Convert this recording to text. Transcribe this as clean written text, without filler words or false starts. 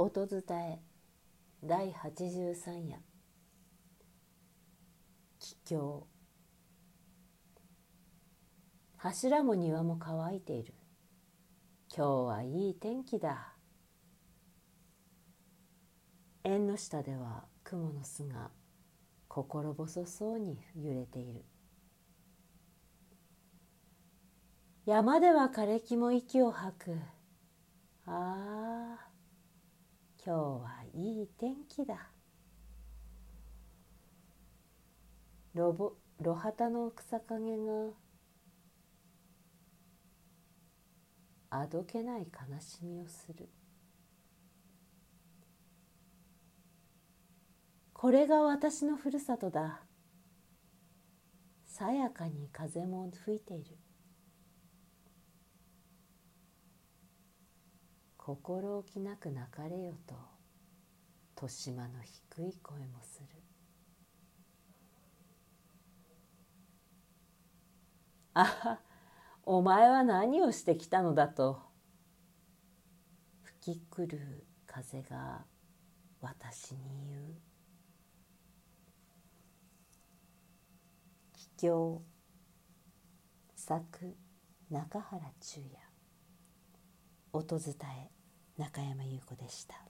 音伝え第83夜帰郷。柱も庭も乾いている。今日はいい天気だ。縁の下では雲の巣が心細そうに揺れている。山では枯れ木も息を吐く。ああ、今日はいい天気だ。路旗の草陰があどけない悲しみをする。これが私のふるさとだ。さやかに風も吹いている。心置きなく泣かれよと豊島の低い声もする。あは、お前は何をしてきたのだと吹きくる風が私に言う。帰郷。作中原中也。音伝え中山優子でした。